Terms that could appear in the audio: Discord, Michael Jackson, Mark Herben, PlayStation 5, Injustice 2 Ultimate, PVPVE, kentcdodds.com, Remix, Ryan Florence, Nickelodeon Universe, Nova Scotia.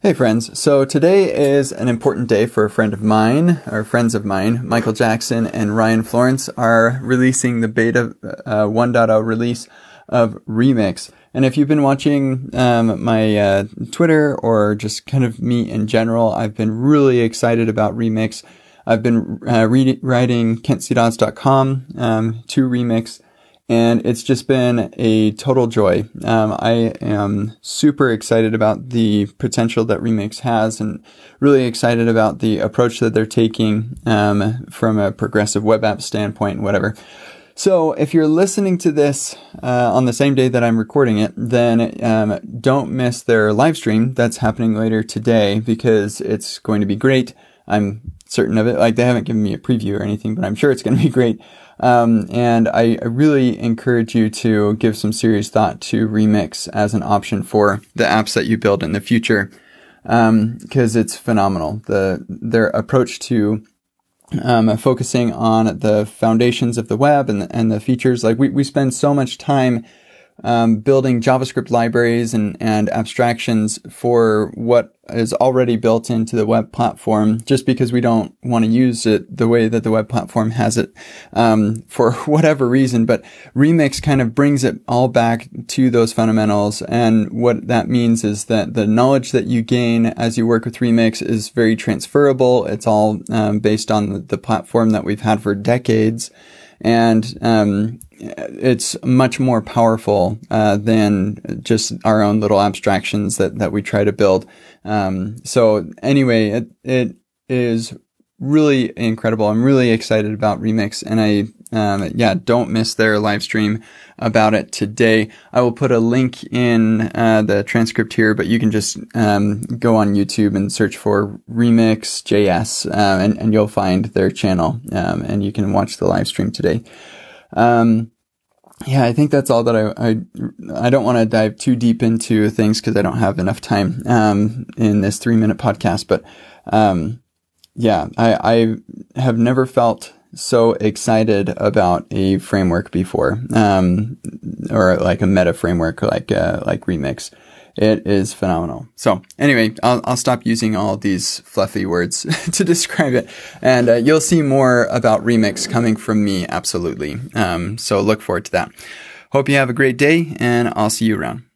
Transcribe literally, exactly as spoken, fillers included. Hey friends, so today is an important day for a friend of mine, or friends of mine. Michael Jackson and Ryan Florence are releasing the beta uh, one point oh release of Remix. And if you've been watching um, my uh, Twitter or just kind of me in general, I've been really excited about Remix. I've been uh, re writing kent c dodds dot com um, to Remix, and it's just been a total joy. Um, I am super excited about the potential that Remix has and really excited about the approach that they're taking um, from a progressive web app standpoint and whatever. So if you're listening to this uh, on the same day that I'm recording it, then um, don't miss their live stream that's happening later today, because it's going to be great. I'm certain of it. Like, they haven't given me a preview or anything, but I'm sure it's going to be great. Um, and I, I really encourage you to give some serious thought to Remix as an option for the apps that you build in the future, um, because it's phenomenal. The their approach to um, focusing on the foundations of the web and the, and the features. Like, we we spend so much time Um, building JavaScript libraries and, and abstractions for what is already built into the web platform, just because we don't want to use it the way that the web platform has it, um, for whatever reason. But Remix kind of brings it all back to those fundamentals. And what that means is that the knowledge that you gain as you work with Remix is very transferable. It's all um, based on the platform that we've had for decades. And um, it's much more powerful uh, than just our own little abstractions that, that we try to build. Um, so anyway, it, it is really incredible. I'm really excited about Remix, and I um, yeah, don't miss their live stream about it today. I will put a link in uh, the transcript here, but you can just um, go on YouTube and search for Remix dot J S, uh, and, and you'll find their channel, um, and you can watch the live stream today. Um, yeah, I think that's all that I, I, I don't want to dive too deep into things, because I don't have enough time um, in this three minute podcast, but um, yeah, I, I have never felt so excited about a framework before, um, or like a meta framework, like, uh, like Remix. It is phenomenal. So anyway, I'll, I'll stop using all these fluffy words to describe it. And uh, you'll see more about Remix coming from me. Absolutely. Um, so look forward to that. Hope you have a great day, and I'll see you around.